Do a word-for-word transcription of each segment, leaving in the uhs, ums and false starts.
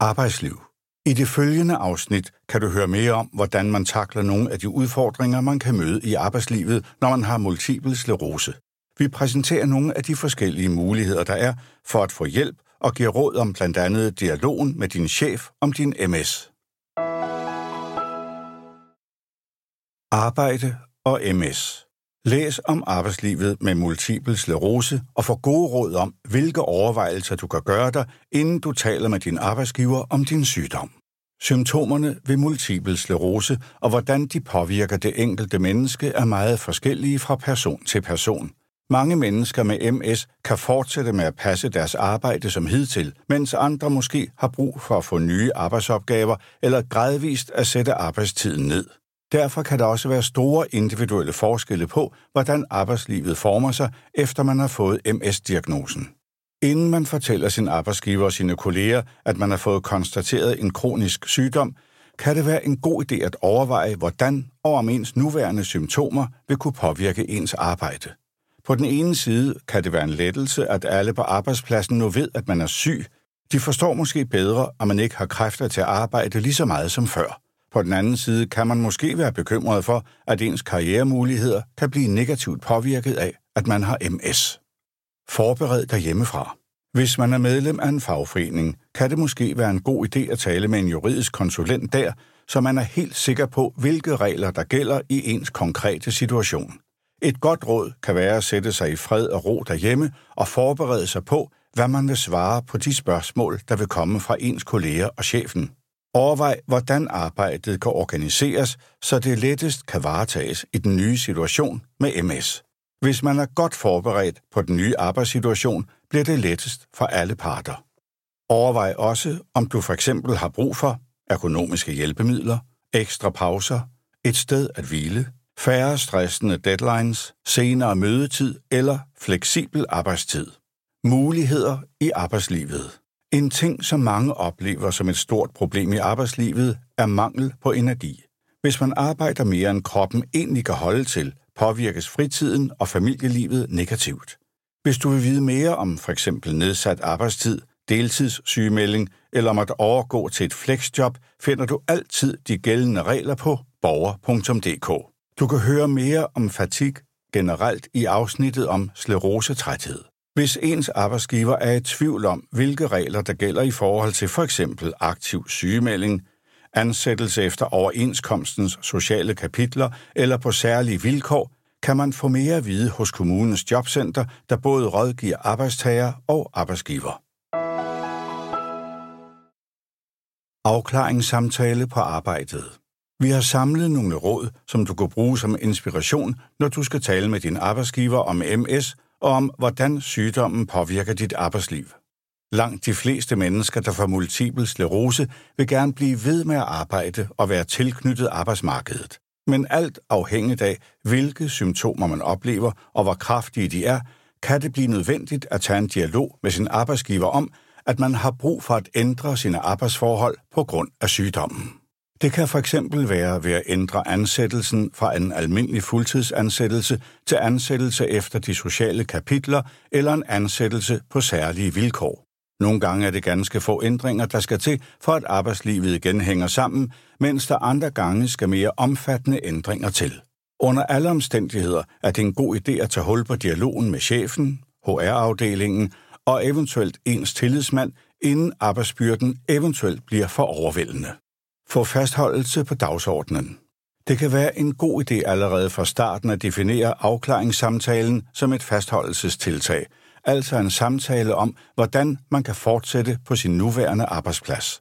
Arbejdsliv. I det følgende afsnit kan du høre mere om, hvordan man takler nogle af de udfordringer, man kan møde i arbejdslivet, når man har multipel sklerose. Vi præsenterer nogle af de forskellige muligheder, der er for at få hjælp og giver råd om blandt andet dialogen med din chef om din M S. Arbejde og M S. Læs om arbejdslivet med multipel sklerose og få gode råd om, hvilke overvejelser du kan gøre dig, inden du taler med din arbejdsgiver om din sygdom. Symptomerne ved multipel sklerose og hvordan de påvirker det enkelte menneske er meget forskellige fra person til person. Mange mennesker med M S kan fortsætte med at passe deres arbejde som hidtil, mens andre måske har brug for at få nye arbejdsopgaver eller gradvist at sætte arbejdstiden ned. Derfor kan der også være store individuelle forskelle på, hvordan arbejdslivet former sig, efter man har fået M S-diagnosen. Inden man fortæller sin arbejdsgiver og sine kolleger, at man har fået konstateret en kronisk sygdom, kan det være en god idé at overveje, hvordan og om ens nuværende symptomer vil kunne påvirke ens arbejde. På den ene side kan det være en lettelse, at alle på arbejdspladsen nu ved, at man er syg. De forstår måske bedre, at man ikke har kræfter til at arbejde lige så meget som før. På den anden side kan man måske være bekymret for, at ens karrieremuligheder kan blive negativt påvirket af, at man har M S. Forbered dig hjemmefra. Hvis man er medlem af en fagforening, kan det måske være en god idé at tale med en juridisk konsulent der, så man er helt sikker på, hvilke regler der gælder i ens konkrete situation. Et godt råd kan være at sætte sig i fred og ro derhjemme og forberede sig på, hvad man vil svare på de spørgsmål, der vil komme fra ens kolleger og chefen. Overvej, hvordan arbejdet kan organiseres, så det lettest kan varetages i den nye situation med M S. Hvis man er godt forberedt på den nye arbejdssituation, bliver det lettest for alle parter. Overvej også, om du for eksempel har brug for økonomiske hjælpemidler, ekstra pauser, et sted at hvile, færre stressende deadlines, senere mødetid eller fleksibel arbejdstid. Muligheder i arbejdslivet. En ting, som mange oplever som et stort problem i arbejdslivet, er mangel på energi. Hvis man arbejder mere end kroppen egentlig kan holde til, påvirkes fritiden og familielivet negativt. Hvis du vil vide mere om for eksempel nedsat arbejdstid, deltidssygemelding eller om at overgå til et flexjob, finder du altid de gældende regler på borger punktum d k. Du kan høre mere om fatigue generelt i afsnittet om sklerosetræthed. Hvis ens arbejdsgiver er i tvivl om, hvilke regler der gælder i forhold til for eksempel aktiv sygemelding, ansættelse efter overenskomstens sociale kapitler eller på særlige vilkår, kan man få mere at vide hos kommunens jobcenter, der både rådgiver arbejdstager og arbejdsgiver. Afklaringssamtale på arbejdet. Vi har samlet nogle råd, som du kan bruge som inspiration, når du skal tale med din arbejdsgiver om M S, og om, hvordan sygdommen påvirker dit arbejdsliv. Langt de fleste mennesker, der får multipel sklerose, vil gerne blive ved med at arbejde og være tilknyttet arbejdsmarkedet. Men alt afhængigt af, hvilke symptomer man oplever og hvor kraftige de er, kan det blive nødvendigt at tage en dialog med sin arbejdsgiver om, at man har brug for at ændre sine arbejdsforhold på grund af sygdommen. Det kan for eksempel være ved at ændre ansættelsen fra en almindelig fuldtidsansættelse til ansættelse efter de sociale kapitler eller en ansættelse på særlige vilkår. Nogle gange er det ganske få ændringer, der skal til, for at arbejdslivet igen hænger sammen, mens der andre gange skal mere omfattende ændringer til. Under alle omstændigheder er det en god idé at tage hul på dialogen med chefen, H R-afdelingen og eventuelt ens tillidsmand, inden arbejdsbyrden eventuelt bliver for overvældende. Få fastholdelse på dagsordenen. Det kan være en god idé allerede fra starten at definere afklaringssamtalen som et fastholdelsestiltag, altså en samtale om, hvordan man kan fortsætte på sin nuværende arbejdsplads.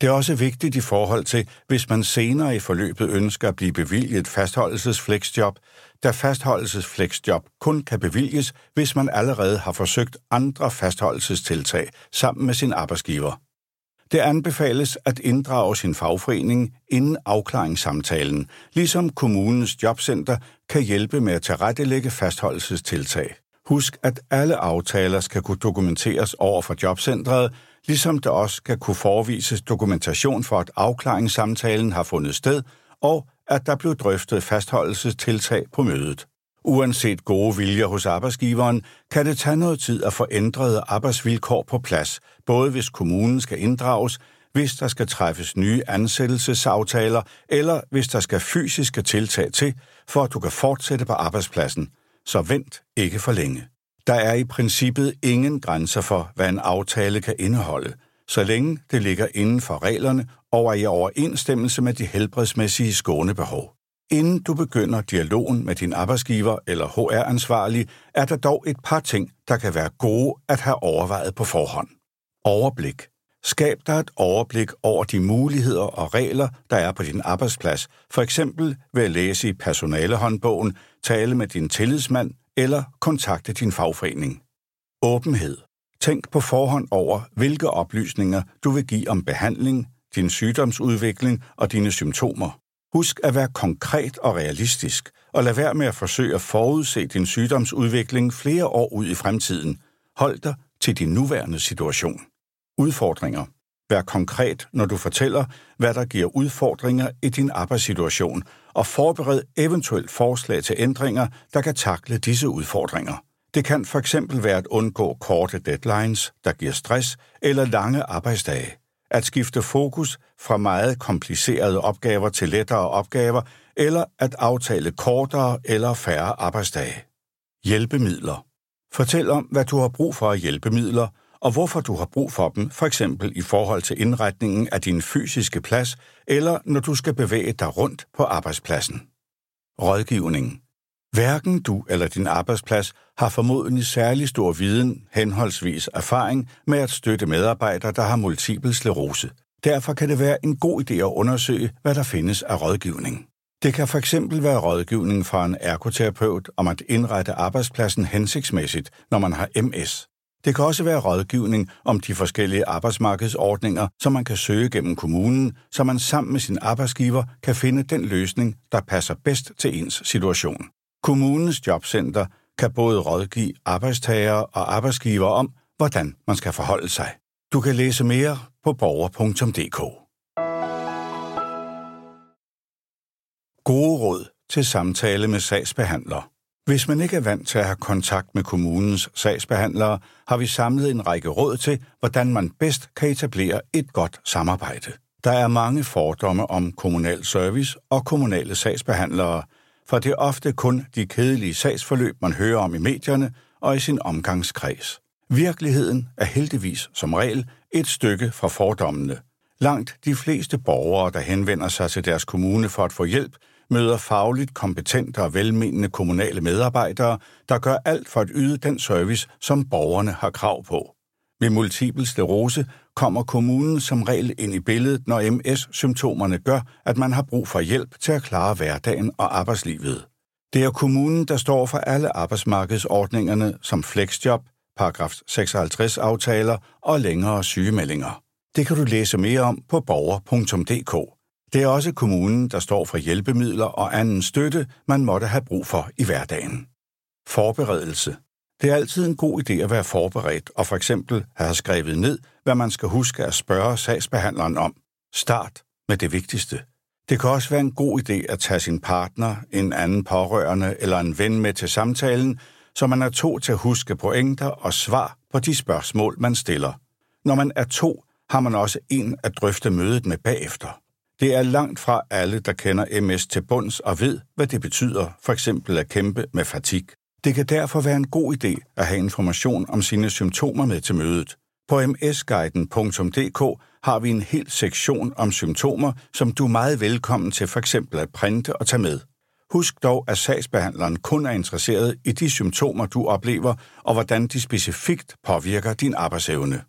Det er også vigtigt i forhold til, hvis man senere i forløbet ønsker at blive bevilget et fastholdelsesfleksjob, da fastholdelsesfleksjob kun kan bevilges, hvis man allerede har forsøgt andre fastholdelsestiltag sammen med sin arbejdsgiver. Det anbefales at inddrage sin fagforening inden afklaringssamtalen, ligesom kommunens jobcenter kan hjælpe med at tilrettelægge fastholdelsestiltag. Husk, at alle aftaler skal kunne dokumenteres over for jobcentret, ligesom der også skal kunne forevises dokumentation for, at afklaringssamtalen har fundet sted, og at der blev drøftet fastholdelsestiltag på mødet. Uanset gode viljer hos arbejdsgiveren, kan det tage noget tid at få ændrede arbejdsvilkår på plads, både hvis kommunen skal inddrages, hvis der skal træffes nye ansættelsesaftaler, eller hvis der skal fysiske tiltag til, for at du kan fortsætte på arbejdspladsen. Så vent ikke for længe. Der er i princippet ingen grænser for, hvad en aftale kan indeholde, så længe det ligger inden for reglerne og er i overensstemmelse med de helbredsmæssige skånebehov. Inden du begynder dialogen med din arbejdsgiver eller H R-ansvarlig, er der dog et par ting, der kan være gode at have overvejet på forhånd. Overblik. Skab dig et overblik over de muligheder og regler, der er på din arbejdsplads, for eksempel ved at læse i personalehåndbogen, tale med din tillidsmand eller kontakte din fagforening. Åbenhed. Tænk på forhånd over, hvilke oplysninger du vil give om behandling, din sygdomsudvikling og dine symptomer. Husk at være konkret og realistisk, og lad være med at forsøge at forudse din sygdomsudvikling flere år ud i fremtiden. Hold dig til din nuværende situation. Udfordringer. Vær konkret, når du fortæller, hvad der giver udfordringer i din arbejdssituation, og forbered eventuelt forslag til ændringer, der kan takle disse udfordringer. Det kan fx være at undgå korte deadlines, der giver stress, eller lange arbejdsdage. At skifte fokus fra meget komplicerede opgaver til lettere opgaver, eller at aftale kortere eller færre arbejdsdage. Hjælpemidler. Fortæl om, hvad du har brug for af hjælpemidler, og hvorfor du har brug for dem, f.eks. i forhold til indretningen af din fysiske plads, eller når du skal bevæge dig rundt på arbejdspladsen. Rådgivning. Hverken du eller din arbejdsplads har formodentlig særlig stor viden, henholdsvis erfaring, med at støtte medarbejdere, der har multiple sklerose. Derfor kan det være en god idé at undersøge, hvad der findes af rådgivning. Det kan fx være rådgivning fra en ergoterapeut om at indrette arbejdspladsen hensigtsmæssigt, når man har M S. Det kan også være rådgivning om de forskellige arbejdsmarkedsordninger, som man kan søge gennem kommunen, så man sammen med sin arbejdsgiver kan finde den løsning, der passer bedst til ens situation. Kommunens jobcenter kan både rådgive arbejdstagere og arbejdsgivere om, hvordan man skal forholde sig. Du kan læse mere på borger punktum d k. Gode råd til samtale med sagsbehandler. Hvis man ikke er vant til at have kontakt med kommunens sagsbehandlere, har vi samlet en række råd til, hvordan man bedst kan etablere et godt samarbejde. Der er mange fordomme om kommunal service og kommunale sagsbehandlere, for det er ofte kun de kedelige sagsforløb, man hører om i medierne og i sin omgangskreds. Virkeligheden er heldigvis som regel et stykke fra fordommene. Langt de fleste borgere, der henvender sig til deres kommune for at få hjælp, møder fagligt kompetente og velmenende kommunale medarbejdere, der gør alt for at yde den service, som borgerne har krav på. Ved multiple sklerose kommer kommunen som regel ind i billedet, når M S-symptomerne gør, at man har brug for hjælp til at klare hverdagen og arbejdslivet. Det er kommunen, der står for alle arbejdsmarkedsordningerne som fleksjob, paragraf seksoghalvtreds-aftaler og længere sygemeldinger. Det kan du læse mere om på borger punktum d k. Det er også kommunen, der står for hjælpemidler og anden støtte, man måtte have brug for i hverdagen. Forberedelse. Det er altid en god idé at være forberedt og for eksempel have skrevet ned, hvad man skal huske at spørge sagsbehandleren om. Start med det vigtigste. Det kan også være en god idé at tage sin partner, en anden pårørende eller en ven med til samtalen, så man er to til at huske pointer og svar på de spørgsmål, man stiller. Når man er to, har man også en at drøfte mødet med bagefter. Det er langt fra alle, der kender M S til bunds og ved, hvad det betyder, for eksempel at kæmpe med fatig. Det kan derfor være en god idé at have information om sine symptomer med til mødet. På m s guiden punktum d k har vi en hel sektion om symptomer, som du er meget velkommen til for eksempel at printe og tage med. Husk dog, at sagsbehandleren kun er interesseret i de symptomer, du oplever, og hvordan de specifikt påvirker din arbejdsevne.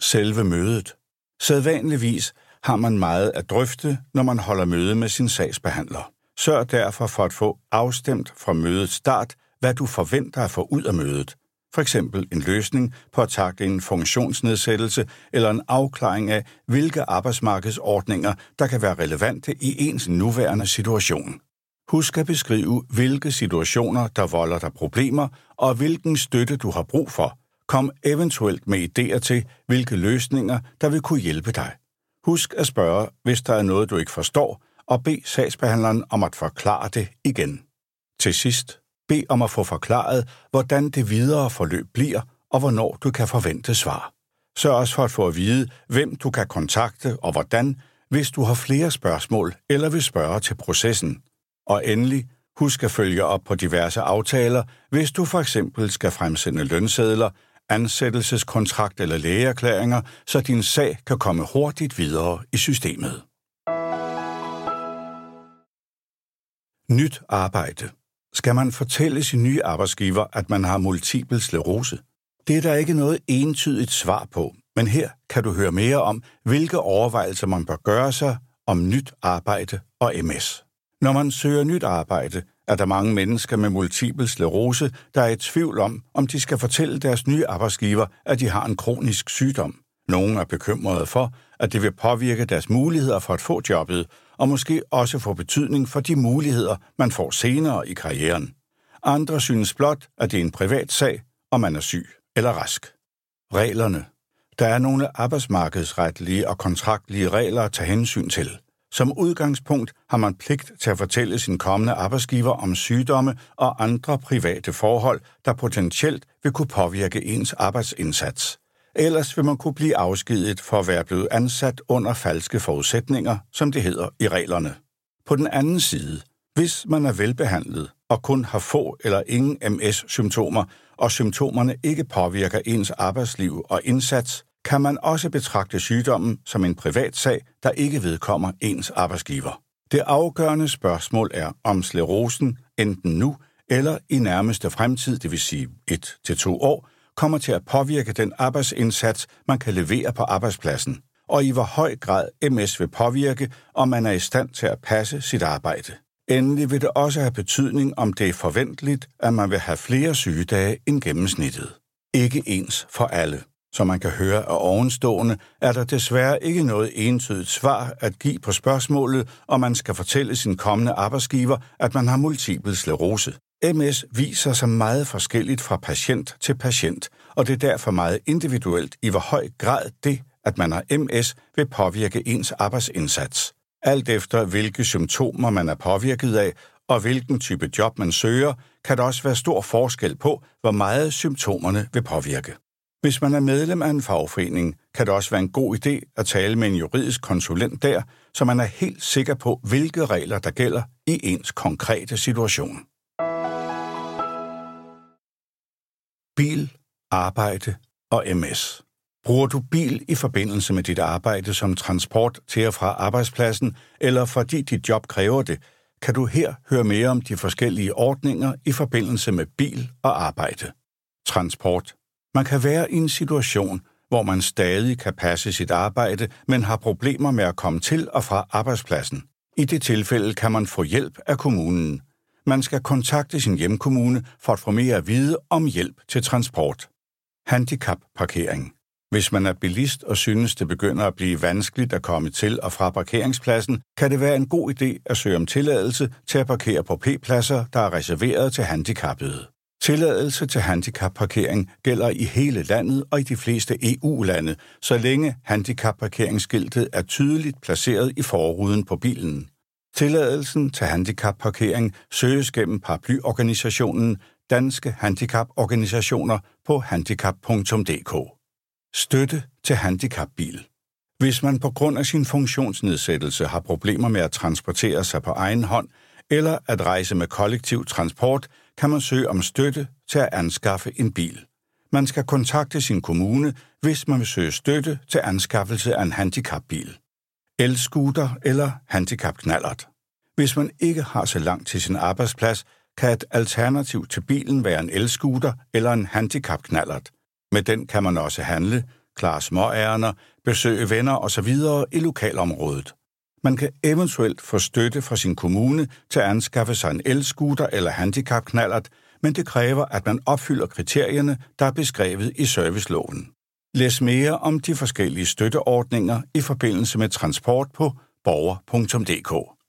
Selve mødet. Sædvanligvis har man meget at drøfte, når man holder møde med sin sagsbehandler. Sørg derfor for at få afstemt fra mødets start, hvad du forventer at få ud af mødet. For eksempel en løsning på at takle en funktionsnedsættelse eller en afklaring af, hvilke arbejdsmarkedsordninger, der kan være relevante i ens nuværende situation. Husk at beskrive, hvilke situationer, der volder dig problemer, og hvilken støtte du har brug for. Kom eventuelt med idéer til, hvilke løsninger, der vil kunne hjælpe dig. Husk at spørge, hvis der er noget, du ikke forstår, og bed sagsbehandleren om at forklare det igen. Til sidst, bed om at få forklaret, hvordan det videre forløb bliver, og hvornår du kan forvente svar. Sørg også for at få at vide, hvem du kan kontakte og hvordan, hvis du har flere spørgsmål eller vil spørge til processen. Og endelig, husk at følge op på diverse aftaler, hvis du for eksempel skal fremsende lønsedler, ansættelseskontrakt eller lægeerklæringer, så din sag kan komme hurtigt videre i systemet. Nyt arbejde. Skal man fortælle sin nye arbejdsgiver, at man har multipel sklerose? Det er der ikke noget entydigt svar på, men her kan du høre mere om, hvilke overvejelser man bør gøre sig om nyt arbejde og M S. Når man søger nyt arbejde, er der mange mennesker med multipel sklerose, der er i tvivl om, om de skal fortælle deres nye arbejdsgiver, at de har en kronisk sygdom. Nogle er bekymrede for, at det vil påvirke deres muligheder for at få jobbet, og måske også få betydning for de muligheder, man får senere i karrieren. Andre synes blot, at det er en privat sag, om man er syg eller rask. Reglerne. Der er nogle arbejdsmarkedsretlige og kontraktlige regler at tage hensyn til. Som udgangspunkt har man pligt til at fortælle sin kommende arbejdsgiver om sygdomme og andre private forhold, der potentielt vil kunne påvirke ens arbejdsindsats. Ellers vil man kunne blive afskediget for at være blevet ansat under falske forudsætninger, som det hedder i reglerne. På den anden side, hvis man er velbehandlet og kun har få eller ingen M S-symptomer, og symptomerne ikke påvirker ens arbejdsliv og indsats, kan man også betragte sygdommen som en privat sag, der ikke vedkommer ens arbejdsgiver. Det afgørende spørgsmål er, om sklerosen enten nu eller i nærmeste fremtid, det vil sige et til to år, kommer til at påvirke den arbejdsindsats, man kan levere på arbejdspladsen, og i hvor høj grad M S vil påvirke, om man er i stand til at passe sit arbejde. Endelig vil det også have betydning, om det er forventeligt, at man vil have flere sygedage end gennemsnittet. Ikke ens for alle. Som man kan høre af ovenstående, er der desværre ikke noget entydigt svar at give på spørgsmålet, om man skal fortælle sin kommende arbejdsgiver, at man har multipel sklerose. M S viser sig meget forskelligt fra patient til patient, og det er derfor meget individuelt, i hvor høj grad det, at man har M S, vil påvirke ens arbejdsindsats. Alt efter hvilke symptomer man er påvirket af, og hvilken type job man søger, kan der også være stor forskel på, hvor meget symptomerne vil påvirke. Hvis man er medlem af en fagforening, kan det også være en god idé at tale med en juridisk konsulent der, så man er helt sikker på, hvilke regler der gælder i ens konkrete situation. Bil, arbejde og M S. Bruger du bil i forbindelse med dit arbejde som transport til og fra arbejdspladsen, eller fordi dit job kræver det, kan du her høre mere om de forskellige ordninger i forbindelse med bil og arbejde. Transport. Man kan være i en situation, hvor man stadig kan passe sit arbejde, men har problemer med at komme til og fra arbejdspladsen. I det tilfælde kan man få hjælp af kommunen. Man skal kontakte sin hjemkommune for at få mere at vide om hjælp til transport. Handicapparkering. Hvis man er bilist og synes, det begynder at blive vanskeligt at komme til og fra parkeringspladsen, kan det være en god idé at søge om tilladelse til at parkere på P-pladser, der er reserveret til handicappede. Tilladelse til handicapparkering gælder i hele landet og i de fleste E U-lande, så længe handicapparkeringsskiltet er tydeligt placeret i forruden på bilen. Tilladelsen til handicapparkering søges gennem paraplyorganisationen Danske Handicaporganisationer på handicap punktum d k. Støtte til handicapbil. Hvis man på grund af sin funktionsnedsættelse har problemer med at transportere sig på egen hånd eller at rejse med kollektiv transport, kan man søge om støtte til at anskaffe en bil. Man skal kontakte sin kommune, hvis man vil søge støtte til anskaffelse af en handicapbil. El-scooter eller handicapknallert. Hvis man ikke har så langt til sin arbejdsplads, kan et alternativ til bilen være en el-scooter eller en handicapknallert. Med den kan man også handle, klare småærender, besøge venner osv. i lokalområdet. Man kan eventuelt få støtte fra sin kommune til at anskaffe sig en el-scooter eller handicapknallert, men det kræver, at man opfylder kriterierne, der er beskrevet i serviceloven. Læs mere om de forskellige støtteordninger i forbindelse med transport på borger punktum d k.